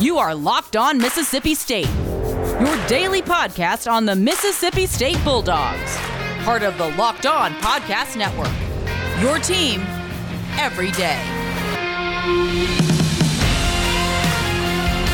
You are Locked On Mississippi State, your daily podcast on the Mississippi State Bulldogs, part of the Locked On Podcast Network, your team every day.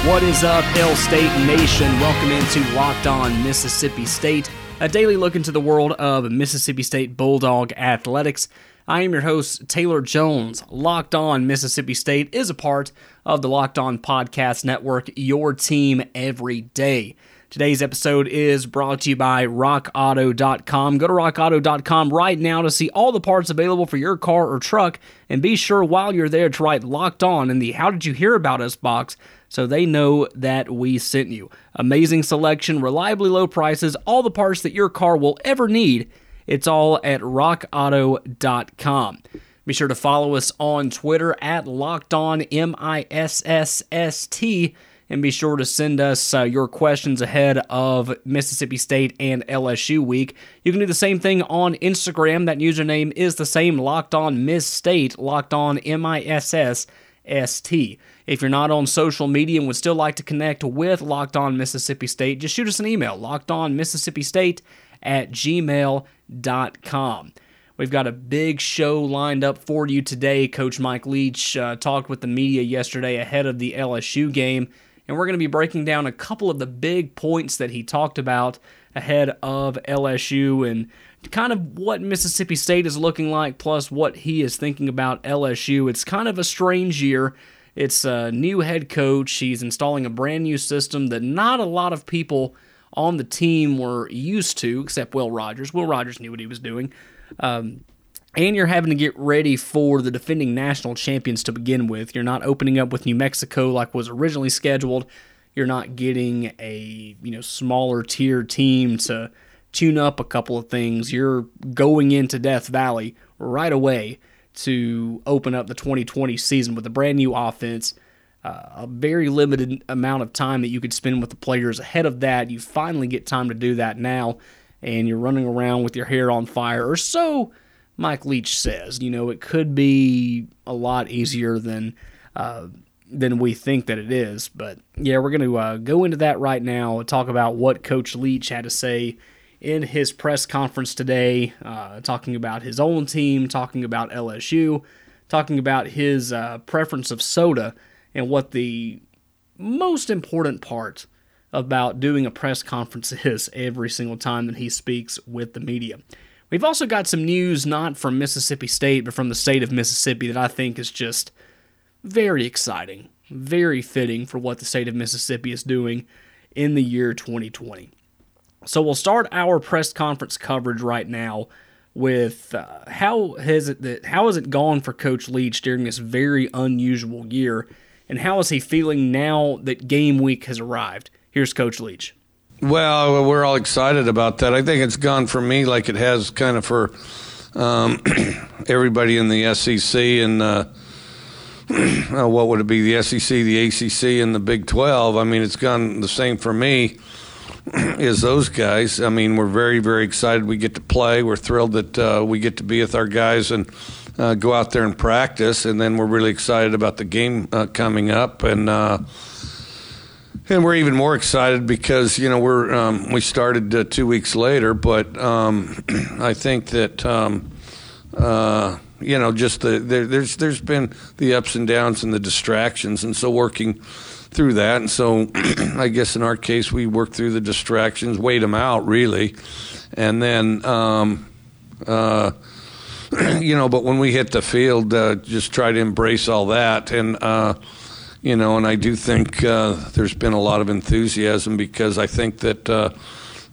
What is up, L-State Nation? Welcome into Locked On Mississippi State, a daily look into the world of Mississippi State Bulldog athletics. I am your host, Taylor Jones. Locked On Mississippi State is a part of the Locked On Podcast Network, your team every day. Today's episode is brought to you by rockauto.com. Go to rockauto.com right now to see all the parts available for your car or truck, and be sure while you're there to write Locked On in the How Did You Hear About Us box so they know that we sent you. Amazing selection, reliably low prices, all the parts that your car will ever need. It's all at rockauto.com. Be sure to follow us on Twitter at LockedOnMISSST, and be sure to send us your questions ahead of Mississippi State and LSU week. You can do the same thing on Instagram. That username is the same, LockedOnMissState, LockedOnMISSST. If you're not on social media and would still like to connect with Locked On Mississippi State, just shoot us an email, LockedOnMississippiState at gmail.com. We've got a big show lined up for you today. Coach Mike Leach talked with the media yesterday ahead of the LSU game, and we're going to be breaking down a couple of the big points that he talked about ahead of LSU and kind of what Mississippi State is looking like, plus what he is thinking about LSU. It's kind of a strange year. It's a new head coach. He's installing a brand new system that not a lot of people on the team were used to, except Will Rogers. Will Rogers knew what he was doing. And you're having to get ready for the defending national champions to begin with. You're not opening up with New Mexico like was originally scheduled. You're not getting a smaller tier team to tune up a couple of things. You're going into Death Valley right away to open up the 2020 season with a brand new offense. A very limited amount of time that you could spend with the players ahead of that. You finally get time to do that now, and you're running around with your hair on fire, or so Mike Leach says. It could be a lot easier than we think that it is. But yeah, we're going to go into that right now and talk about what Coach Leach had to say in his press conference today, talking about his own team, talking about LSU, talking about his preference of soda, and what the most important part about doing a press conference is every single time that he speaks with the media. We've also got some news, not from Mississippi State, but from the state of Mississippi, that I think is just very exciting, very fitting for what the state of Mississippi is doing in the year 2020. So we'll start our press conference coverage right now with how has it gone for Coach Leach during this very unusual year, and how is he feeling now that game week has arrived? Here's Coach Leach. Well, we're all excited about that. I think it's gone for me like it has kind of for everybody in the SEC and what would it be, the SEC, the ACC, and the Big 12. I mean, it's gone the same for me as those guys. I mean, we're very, very excited we get to play. We're thrilled that we get to be with our guys and go out there and practice, and then we're really excited about the game coming up, and we're even more excited because we're we started 2 weeks later, but I think that just there's been the ups and downs and the distractions, and so working through that, and so I guess in our case we worked through the distractions, weighed them out really, and then. But when we hit the field, just try to embrace all that. And, and I do think there's been a lot of enthusiasm because I think that on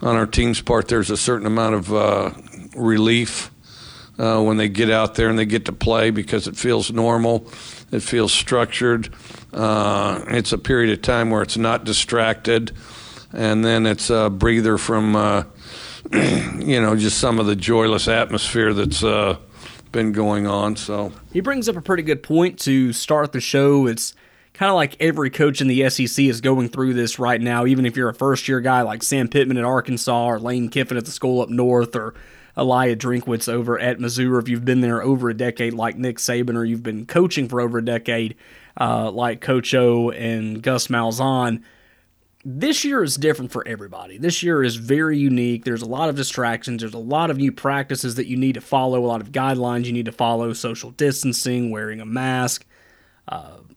our team's part, there's a certain amount of relief when they get out there and they get to play because it feels normal. It feels structured. It's a period of time where it's not distracted. And then it's a breather from, just some of the joyless atmosphere that's been going on. So he brings up a pretty good point to start the show. It's kind of like every coach in the SEC is going through this right now, even if you're a first-year guy like Sam Pittman at Arkansas or Lane Kiffin at the school up north or Eli Drinkwitz over at Missouri. If you've been there over a decade like Nick Saban, or you've been coaching for over a decade like Coach O and Gus Malzahn, this year is different for everybody. This year is very unique. There's a lot of distractions. There's a lot of new practices that you need to follow, a lot of guidelines you need to follow, social distancing, wearing a mask,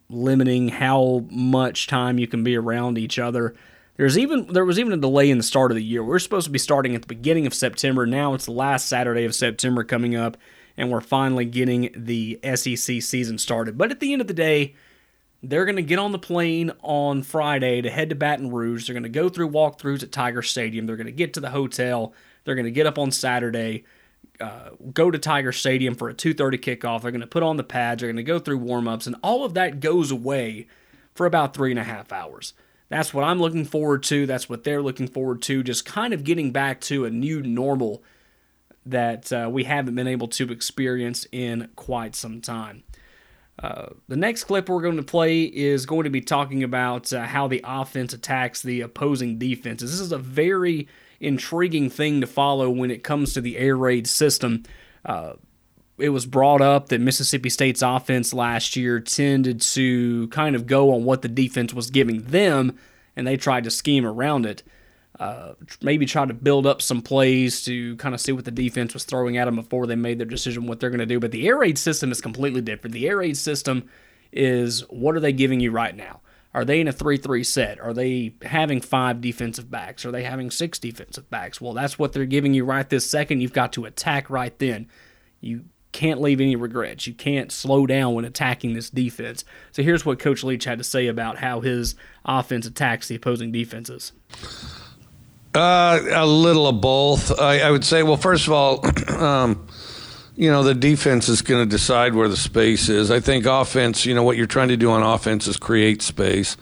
limiting how much time you can be around each other. There was even a delay in the start of the year. We were supposed to be starting at the beginning of September. Now it's the last Saturday of September coming up, and we're finally getting the SEC season started. But at the end of the day, they're going to get on the plane on Friday to head to Baton Rouge. They're going to go through walkthroughs at Tiger Stadium. They're going to get to the hotel. They're going to get up on Saturday, go to Tiger Stadium for a 2:30 kickoff. They're going to put on the pads. They're going to go through warm-ups, and all of that goes away for about 3.5 hours. That's what I'm looking forward to. That's what they're looking forward to, just kind of getting back to a new normal that we haven't been able to experience in quite some time. The next clip we're going to play is going to be talking about how the offense attacks the opposing defenses. This is a very intriguing thing to follow when it comes to the air raid system. It was brought up that Mississippi State's offense last year tended to kind of go on what the defense was giving them, and they tried to scheme around it. Maybe try to build up some plays to kind of see what the defense was throwing at them before they made their decision what they're going to do. But the air raid system is completely different. The air raid system is, what are they giving you right now? Are they in a 3-3 set? Are they having 5 defensive backs? Are they having 6 defensive backs? Well, that's what they're giving you right this second. You've got to attack right then. You can't leave any regrets. You can't slow down when attacking this defense. So here's what Coach Leach had to say about how his offense attacks the opposing defenses. A little of both. I would say, well, first of all, the defense is going to decide where the space is. I think offense, what you're trying to do on offense is create space.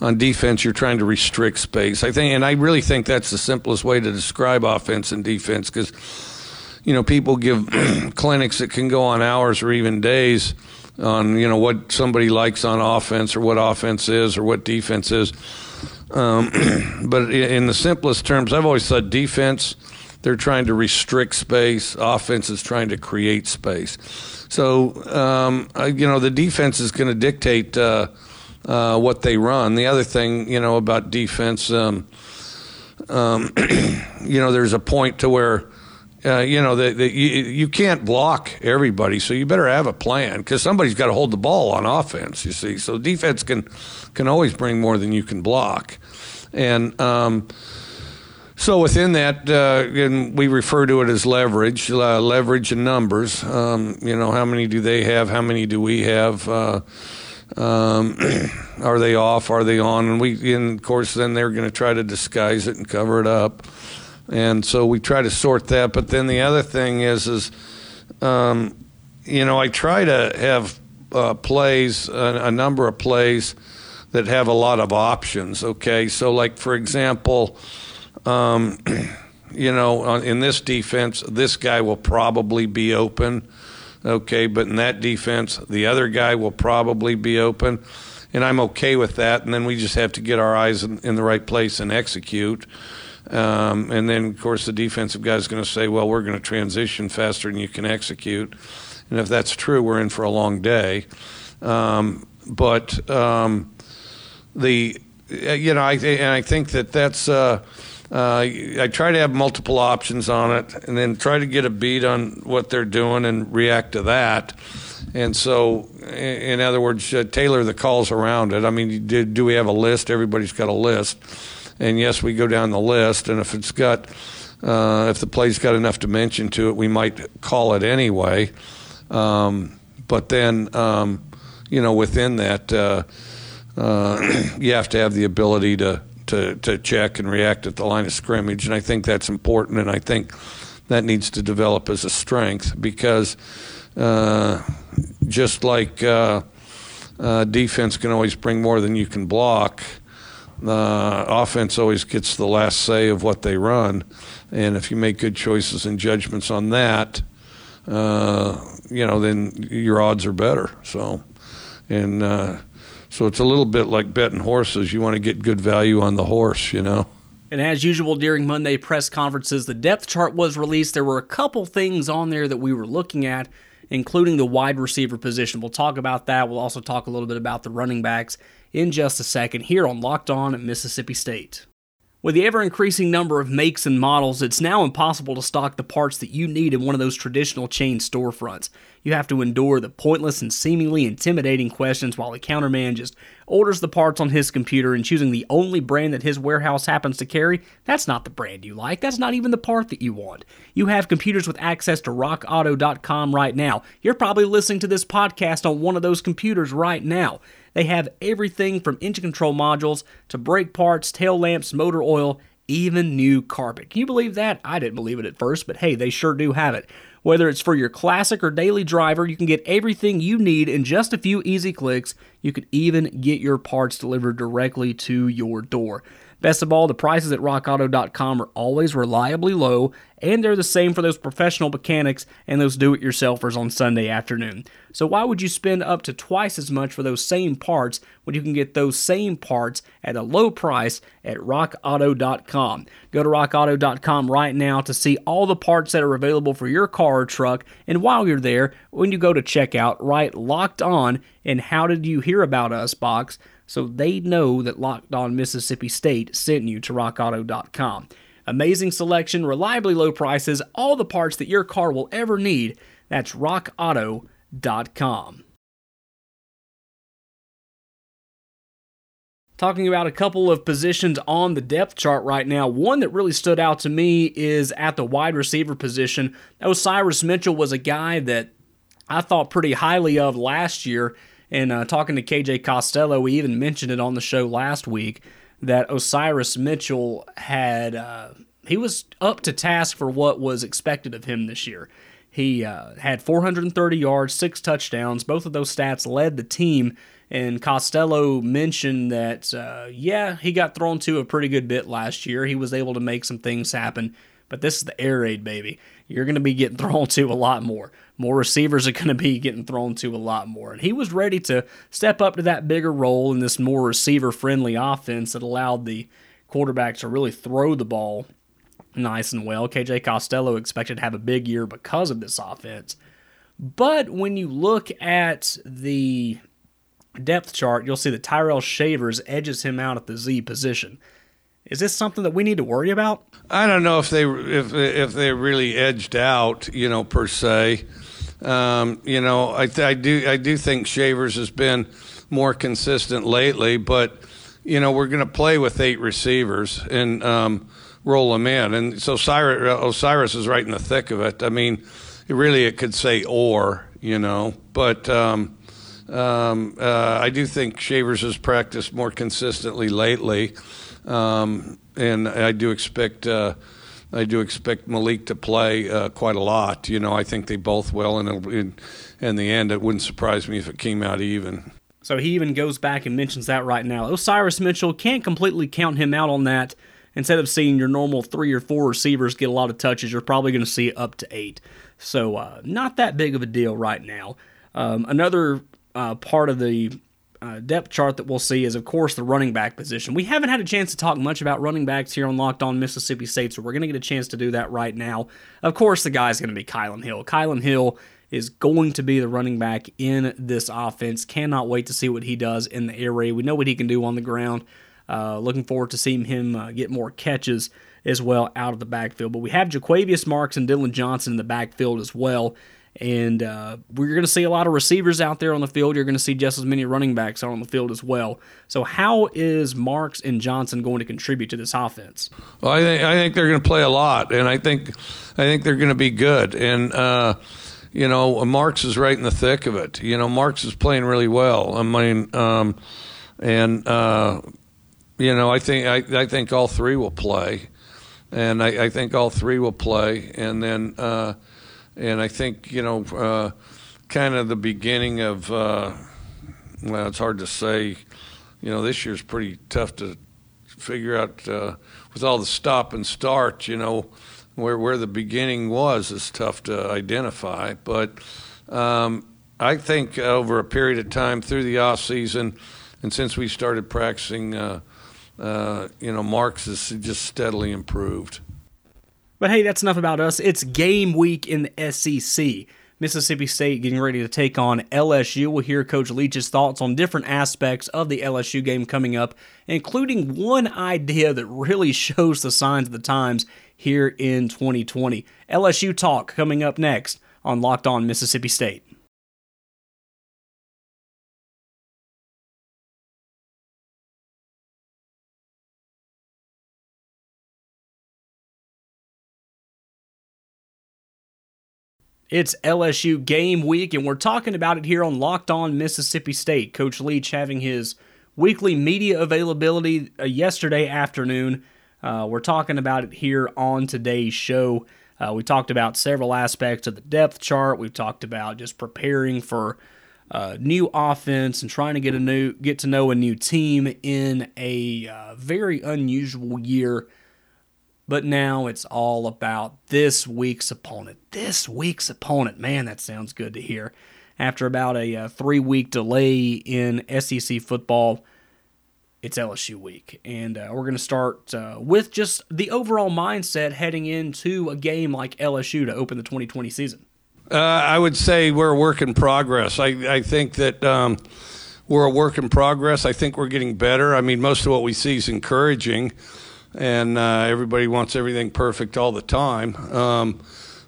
On defense, you're trying to restrict space. I really think that's the simplest way to describe offense and defense, because people give clinics that can go on hours or even days on, what somebody likes on offense or what offense is or what defense is. But in the simplest terms, I've always said defense, they're trying to restrict space. Offense is trying to create space. So, the defense is going to dictate what they run. The other thing, about defense, there's a point to where, you can't block everybody, so you better have a plan, because somebody's got to hold the ball on offense, you see. So defense can always bring more than you can block. And so within that, and we refer to it as leverage, leverage and numbers. How many do they have? How many do we have? Are they off? Are they on? And of course, then they're going to try to disguise it and cover it up. And so we try to sort that. But then the other thing is I try to have plays, a number of plays that have a lot of options, okay? So, like, for example, in this defense, this guy will probably be open, okay? But in that defense, the other guy will probably be open. And I'm okay with that. And then we just have to get our eyes in the right place and execute. And then, of course, the defensive guy is going to say, well, we're going to transition faster than you can execute. And if that's true, we're in for a long day. I think that's I try to have multiple options on it and then try to get a beat on what they're doing and react to that. And so, in other words, tailor the calls around it. I mean, do we have a list? Everybody's got a list. And yes, we go down the list, and if it's got, if the play's got enough dimension to it, we might call it anyway. But then, within that, you have to have the ability to check and react at the line of scrimmage, and I think that's important, and I think that needs to develop as a strength, because just like defense can always bring more than you can block. Offense always gets the last say of what they run, and if you make good choices and judgments on that, then your odds are better. So it's a little bit like betting horses. You want to get good value on the horse. And as usual, during Monday press conferences, the depth chart was released. There were a couple things on there that we were looking at, including the wide receiver position. We'll talk about that. We'll also talk a little bit about the running backs in just a second here on Locked On at Mississippi State. With the ever-increasing number of makes and models, it's now impossible to stock the parts that you need in one of those traditional chain storefronts. You have to endure the pointless and seemingly intimidating questions while the counterman just orders the parts on his computer, and choosing the only brand that his warehouse happens to carry, that's not the brand you like. That's not even the part that you want. You have computers with access to rockauto.com right now. You're probably listening to this podcast on one of those computers right now. They have everything from engine control modules to brake parts, tail lamps, motor oil, even new carpet. Can you believe that? I didn't believe it at first, but hey, they sure do have it. Whether it's for your classic or daily driver, you can get everything you need in just a few easy clicks. You could even get your parts delivered directly to your door. Best of all, the prices at rockauto.com are always reliably low, and they're the same for those professional mechanics and those do-it-yourselfers on Sunday afternoon. So why would you spend up to twice as much for those same parts when you can get those same parts at a low price at rockauto.com? Go to rockauto.com right now to see all the parts that are available for your car or truck, and while you're there, when you go to checkout, write Locked On in How Did You Hear About Us box, so they know that Locked On Mississippi State sent you to rockauto.com. Amazing selection, reliably low prices, all the parts that your car will ever need. That's rockauto.com. Talking about a couple of positions on the depth chart right now, one that really stood out to me is at the wide receiver position. Osiris Mitchell was a guy that I thought pretty highly of last year. And talking to KJ Costello, we even mentioned it on the show last week that Osiris Mitchell had, he was up to task for what was expected of him this year. He had 430 yards, 6 touchdowns. Both of those stats led the team. And Costello mentioned that, he got thrown to a pretty good bit last year. He was able to make some things happen. But this is the air raid, baby. You're going to be getting thrown to a lot more. More receivers are going to be getting thrown to a lot more. And he was ready to step up to that bigger role in this more receiver-friendly offense that allowed the quarterback to really throw the ball nice and well. KJ Costello expected to have a big year because of this offense. But when you look at the depth chart, you'll see that Tyrell Shavers edges him out at the Z position. Is this something that we need to worry about? I don't know if they really edged out, per se. I do think Shavers has been more consistent lately, but we're going to play with 8 receivers and roll them in, and so Osiris is right in the thick of it. I mean, really, it could say but. I do think Shavers has practiced more consistently lately. And I do expect Malik to play quite a lot. I think they both will, and in the end, it wouldn't surprise me if it came out even. So he even goes back and mentions that right now. Osiris Mitchell, can't completely count him out on that. Instead of seeing your normal 3 or 4 receivers get a lot of touches, you're probably going to see up to 8. So not that big of a deal right now. Another part of the depth chart that we'll see is, of course, the running back position. We haven't had a chance to talk much about running backs here on Locked On Mississippi State, so we're going to get a chance to do that right now. Of course, the guy's going to be Kylan Hill. Kylan Hill is going to be the running back in this offense. Cannot wait to see what he does in the air raid. We know what he can do on the ground. Looking forward to seeing him get more catches as well out of the backfield. But we have Jaquavius Marks and Dylan Johnson in the backfield as well. And we're going to see a lot of receivers out there on the field. You're going to see just as many running backs on the field as well. So how is Marks and Johnson going to contribute to this offense? Well, I think they're going to play a lot, and I think they're going to be good. And, Marks is right in the thick of it. Marks is playing really well. I mean, I think all three will play. And I think all three will play. And then and I think, kind of the beginning of, it's hard to say, this year's pretty tough to figure out with all the stop and start, where the beginning was is tough to identify. But I think over a period of time through the off season, and since we started practicing Marks has just steadily improved. But hey, that's enough about us. It's game week in the SEC. Mississippi State getting ready to take on LSU. We'll hear Coach Leach's thoughts on different aspects of the LSU game coming up, including one idea that really shows the signs of the times here in 2020. LSU talk coming up next on Locked On Mississippi State. It's LSU game week, and we're talking about it here on Locked On Mississippi State. Coach Leach having his weekly media availability yesterday afternoon. We're talking about it here on today's show. We talked about several aspects of the depth chart. We've talked about just preparing for new offense and trying to get to know a new team in a very unusual year. But now it's all about this week's opponent. This week's opponent. Man, that sounds good to hear. After about a 3-week delay in SEC football, it's LSU week. And we're going to start with just the overall mindset heading into a game like LSU to open the 2020 season. I would say we're a work in progress. I think that we're a work in progress. I think we're getting better. I mean, most of what we see is encouraging. And everybody wants everything perfect all the time.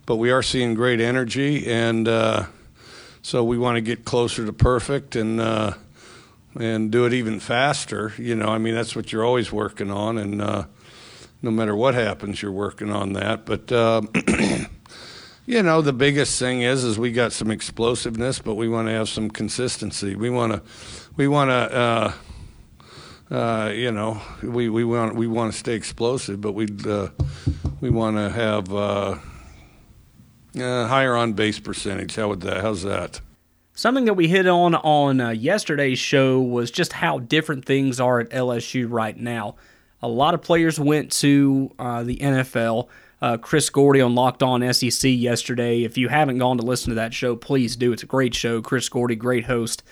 But we are seeing great energy, and so we want to get closer to perfect and do it even faster. That's what you're always working on, and no matter what happens, you're working on that. But, the biggest thing is we got some explosiveness, but we want to have some consistency. We want to stay explosive, but we want to have higher on base percentage. How's that? Something that we hit on yesterday's show was just how different things are at LSU right now. A lot of players went to the NFL. Chris Gordy on Locked On SEC yesterday. If you haven't gone to listen to that show, please do. It's a great show. Chris Gordy, great host.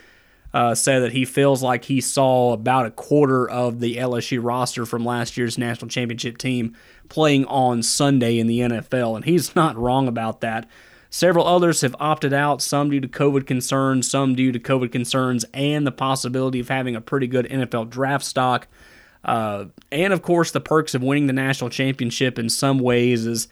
Said that he feels like he saw about a quarter of the LSU roster from last year's national championship team playing on Sunday in the NFL, and he's not wrong about that. Several others have opted out, some due to COVID concerns, and the possibility of having a pretty good NFL draft stock. And, of course, the perks of winning the national championship in some ways is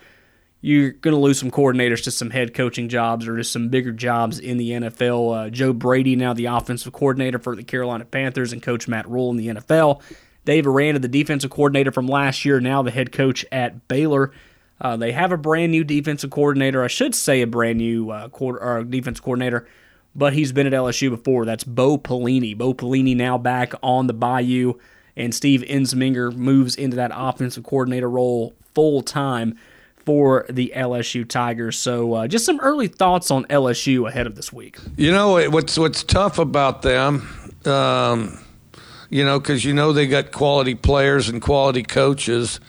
you're going to lose some coordinators to some head coaching jobs or just some bigger jobs in the NFL. Joe Brady, now the offensive coordinator for the Carolina Panthers, and Coach Matt Rule in the NFL. Dave Aranda, the defensive coordinator from last year, now the head coach at Baylor. They have a brand-new defensive coordinator. I should say a brand-new defensive coordinator, but he's been at LSU before. That's Bo Pelini. Bo Pelini now back on the Bayou, and Steve Ensminger moves into that offensive coordinator role full-time for the LSU Tigers. So just some early thoughts on LSU ahead of this week. What's tough about them, because they got quality players and quality coaches,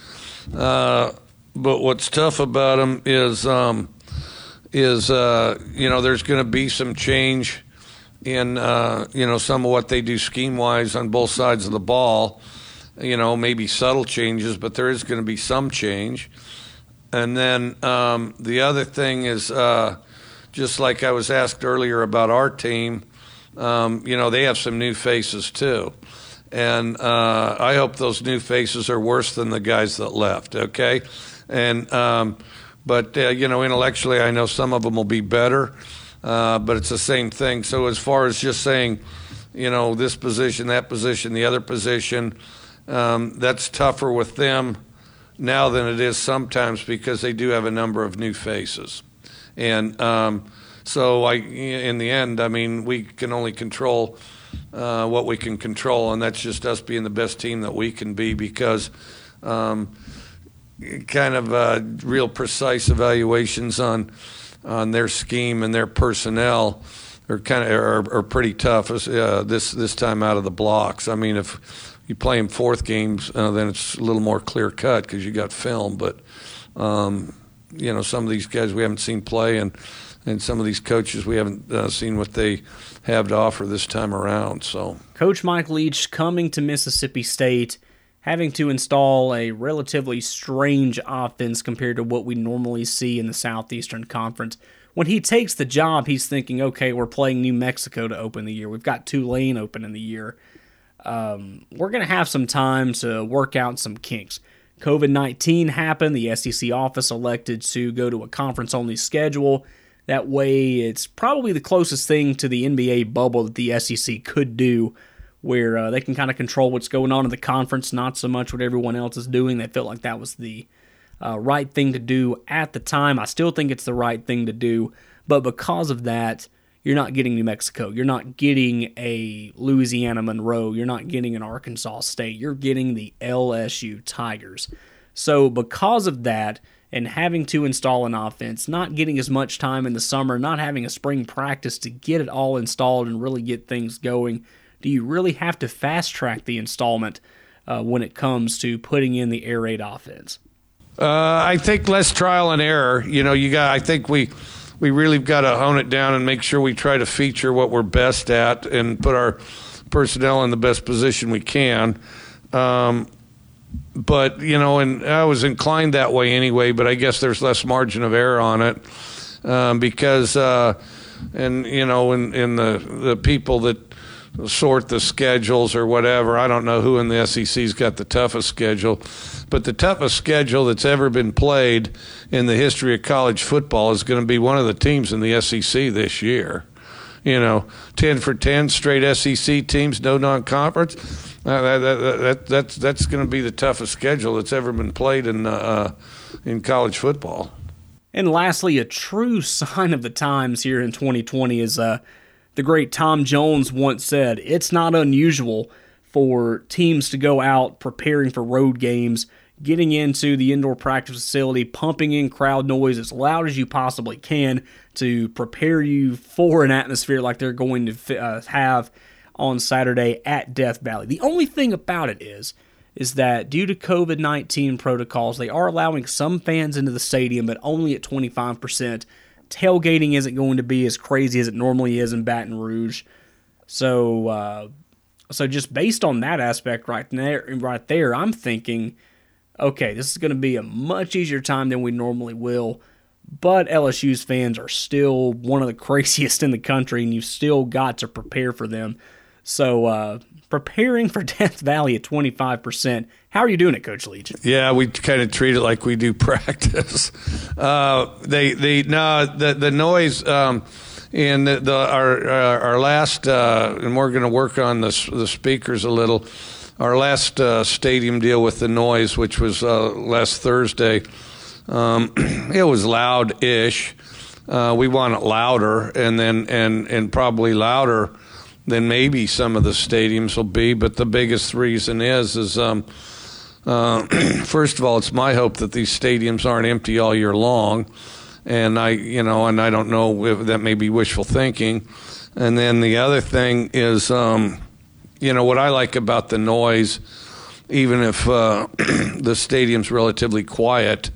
but what's tough about them is there's going to be some change in, some of what they do scheme-wise on both sides of the ball, maybe subtle changes, but there is going to be some change. And then the other thing is, just like I was asked earlier about our team, they have some new faces too. And I hope those new faces are worse than the guys that left, okay? And intellectually I know some of them will be better, but it's the same thing. So as far as just saying, this position, that position, the other position, that's tougher with them now than it is sometimes because they do have a number of new faces. And in the end, we can only control what we can control, and that's just us being the best team that we can be because real precise evaluations on their scheme and their personnel are pretty tough this time out of the blocks. If you play in fourth games, then it's a little more clear-cut because you got film. But, some of these guys we haven't seen play, and some of these coaches we haven't seen what they have to offer this time around. So, Coach Mike Leach coming to Mississippi State, having to install a relatively strange offense compared to what we normally see in the Southeastern Conference. When he takes the job, he's thinking, okay, we're playing New Mexico to open the year. We've got Tulane open in the year. We're going to have some time to work out some kinks. COVID-19 happened. The SEC office elected to go to a conference-only schedule. That way, it's probably the closest thing to the NBA bubble that the SEC could do, where they can kind of control what's going on in the conference, not so much what everyone else is doing. They felt like that was the right thing to do at the time. I still think it's the right thing to do, but because of that, you're not getting New Mexico. You're not getting a Louisiana Monroe. You're not getting an Arkansas State. You're getting the LSU Tigers. So because of that, and having to install an offense, not getting as much time in the summer, not having a spring practice to get it all installed and really get things going, do you really have to fast-track the installment when it comes to putting in the air raid offense? I think less trial and error. You know, I think we really got to hone it down and make sure we try to feature what we're best at and put our personnel in the best position we can. But, you know, and I was inclined that way anyway, but I guess there's less margin of error on it because, and, you know, in the people that sort the schedules or whatever. I don't know who in the SEC's got the toughest schedule, but the toughest schedule that's ever been played in the history of college football is going to be one of the teams in the SEC this year. You know, 10 for 10 straight SEC teams, no non-conference. That's going to be the toughest schedule that's ever been played in college football. And lastly, a true sign of the times here in 2020 is the great Tom Jones once said, it's not unusual for teams to go out preparing for road games, getting into the indoor practice facility, pumping in crowd noise as loud as you possibly can to prepare you for an atmosphere like they're going to have on Saturday at Death Valley. The only thing about it is that due to COVID-19 protocols, they are allowing some fans into the stadium, but only at 25%. Tailgating isn't going to be as crazy as it normally is in Baton Rouge. So just based on that aspect right there, I'm thinking, okay, this is going to be a much easier time than we normally will, but LSU's fans are still one of the craziest in the country, and you've still got to prepare for them. So preparing for Death Valley at 25%, how are you doing it, Coach Leach? Yeah, we kind of treat it like we do practice. The noise and our last, and we're going to work on the speakers a little. Our last stadium deal with the noise, which was last Thursday, it was loud-ish. We want it louder, and probably louder than maybe some of the stadiums will be, but the biggest reason is first of all, it's my hope that these stadiums aren't empty all year long, and I don't know if that may be wishful thinking. And then the other thing is, what I like about the noise, even if the stadium's relatively quiet,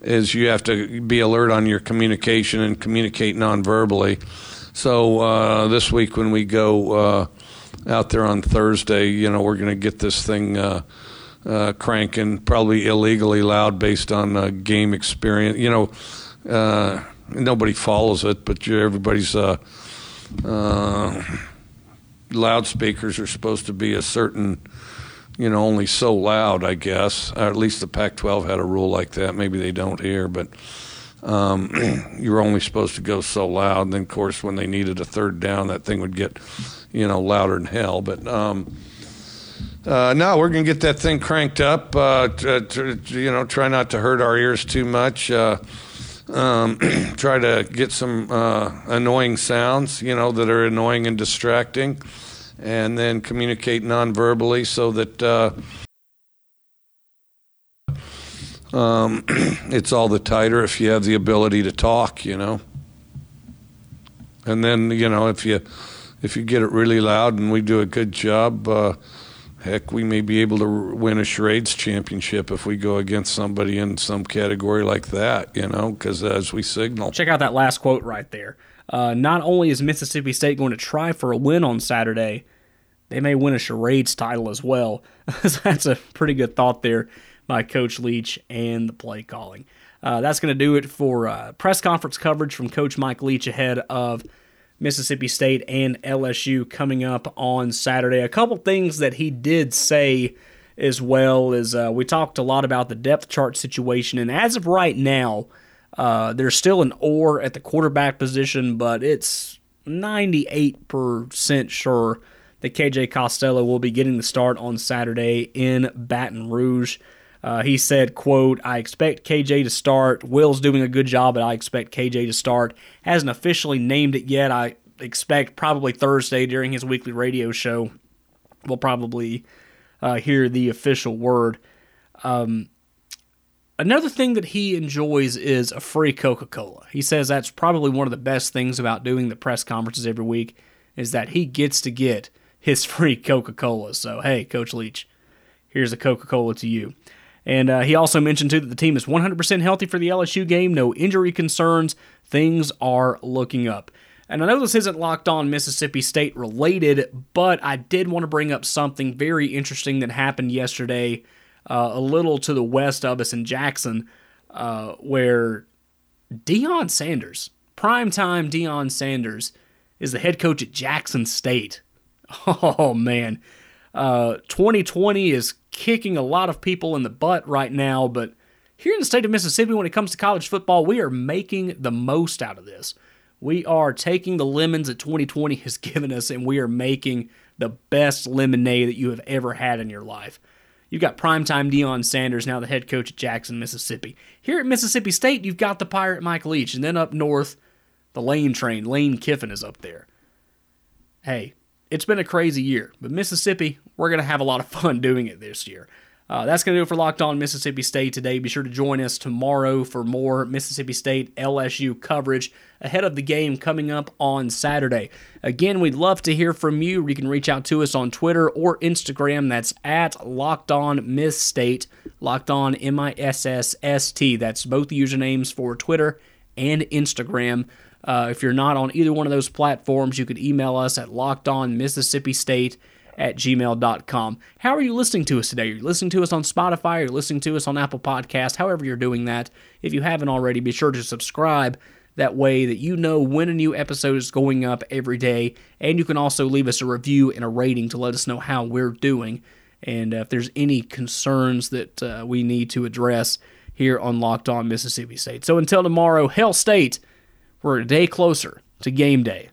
is you have to be alert on your communication and communicate non-verbally. So this week when we go out there on Thursday, we're going to get this thing cranking, probably illegally loud based on game experience. Nobody follows it, but everybody's loudspeakers are supposed to be a certain, only so loud, I guess. Or at least the Pac-12 had a rule like that. Maybe they don't here, but you're only supposed to go so loud. And then, of course, when they needed a third down, that thing would get, louder than hell. But no, we're going to get that thing cranked up. Try not to hurt our ears too much. Try to get some annoying sounds, that are annoying and distracting, and then communicate non-verbally so that it's all the tighter if you have the ability to talk, And then, if you get it really loud and we do a good job, heck, we may be able to win a charades championship if we go against somebody in some category like that, because as we signal. Check out that last quote right there. Not only is Mississippi State going to try for a win on Saturday, They may win a charades title as well. So that's a pretty good thought there by Coach Leach and the play calling. That's going to do it for press conference coverage from Coach Mike Leach ahead of Mississippi State and LSU coming up on Saturday. A couple things that he did say as well is we talked a lot about the depth chart situation, and as of right now, there's still an or at the quarterback position, but it's 98% sure that KJ Costello will be getting the start on Saturday in Baton Rouge. He said, quote, "I expect KJ to start. Will's doing a good job, but I expect KJ to start. Hasn't officially named it yet. I expect probably Thursday during his weekly radio show we'll probably hear the official word." Another thing that he enjoys is a free Coca-Cola. He says that's probably one of the best things about doing the press conferences every week is that he gets to get his free Coca-Cola. So, hey, Coach Leach, here's a Coca-Cola to you. And he also mentioned, too, that the team is 100% healthy for the LSU game. No injury concerns. Things are looking up. And I know this isn't Locked On Mississippi State related, but I did want to bring up something very interesting that happened yesterday a little to the west of us in Jackson, where Deion Sanders, primetime Deion Sanders, is the head coach at Jackson State. Oh, man. 2020 is kicking a lot of people in the butt right now, but here in the state of Mississippi, when it comes to college football, we are making the most out of this. We are taking the lemons that 2020 has given us, and we are making the best lemonade that you have ever had in your life. You've got primetime Deion Sanders, now the head coach at Jackson, Mississippi. Here at Mississippi State, you've got the Pirate Mike Leach, and then up north, the Lane train. Lane Kiffin is up there. Hey, it's been a crazy year, but Mississippi, we're going to have a lot of fun doing it this year. That's going to do it for Locked On Mississippi State today. Be sure to join us tomorrow for more Mississippi State LSU coverage ahead of the game coming up on Saturday. Again, we'd love to hear from you. You can reach out to us on Twitter or Instagram. That's at Locked On Miss State, Locked On MISSST. That's both the usernames for Twitter and Instagram. If you're not on either one of those platforms, you can email us at LockedOnMississippiState@gmail.com. How are you listening to us today? Are you listening to us on Spotify? Are you listening to us on Apple Podcasts? However you're doing that, if you haven't already, be sure to subscribe. That way that you know when a new episode is going up every day. And you can also leave us a review and a rating to let us know how we're doing. And if there's any concerns that we need to address here on Locked On Mississippi State. So until tomorrow, Hail State, we're a day closer to game day.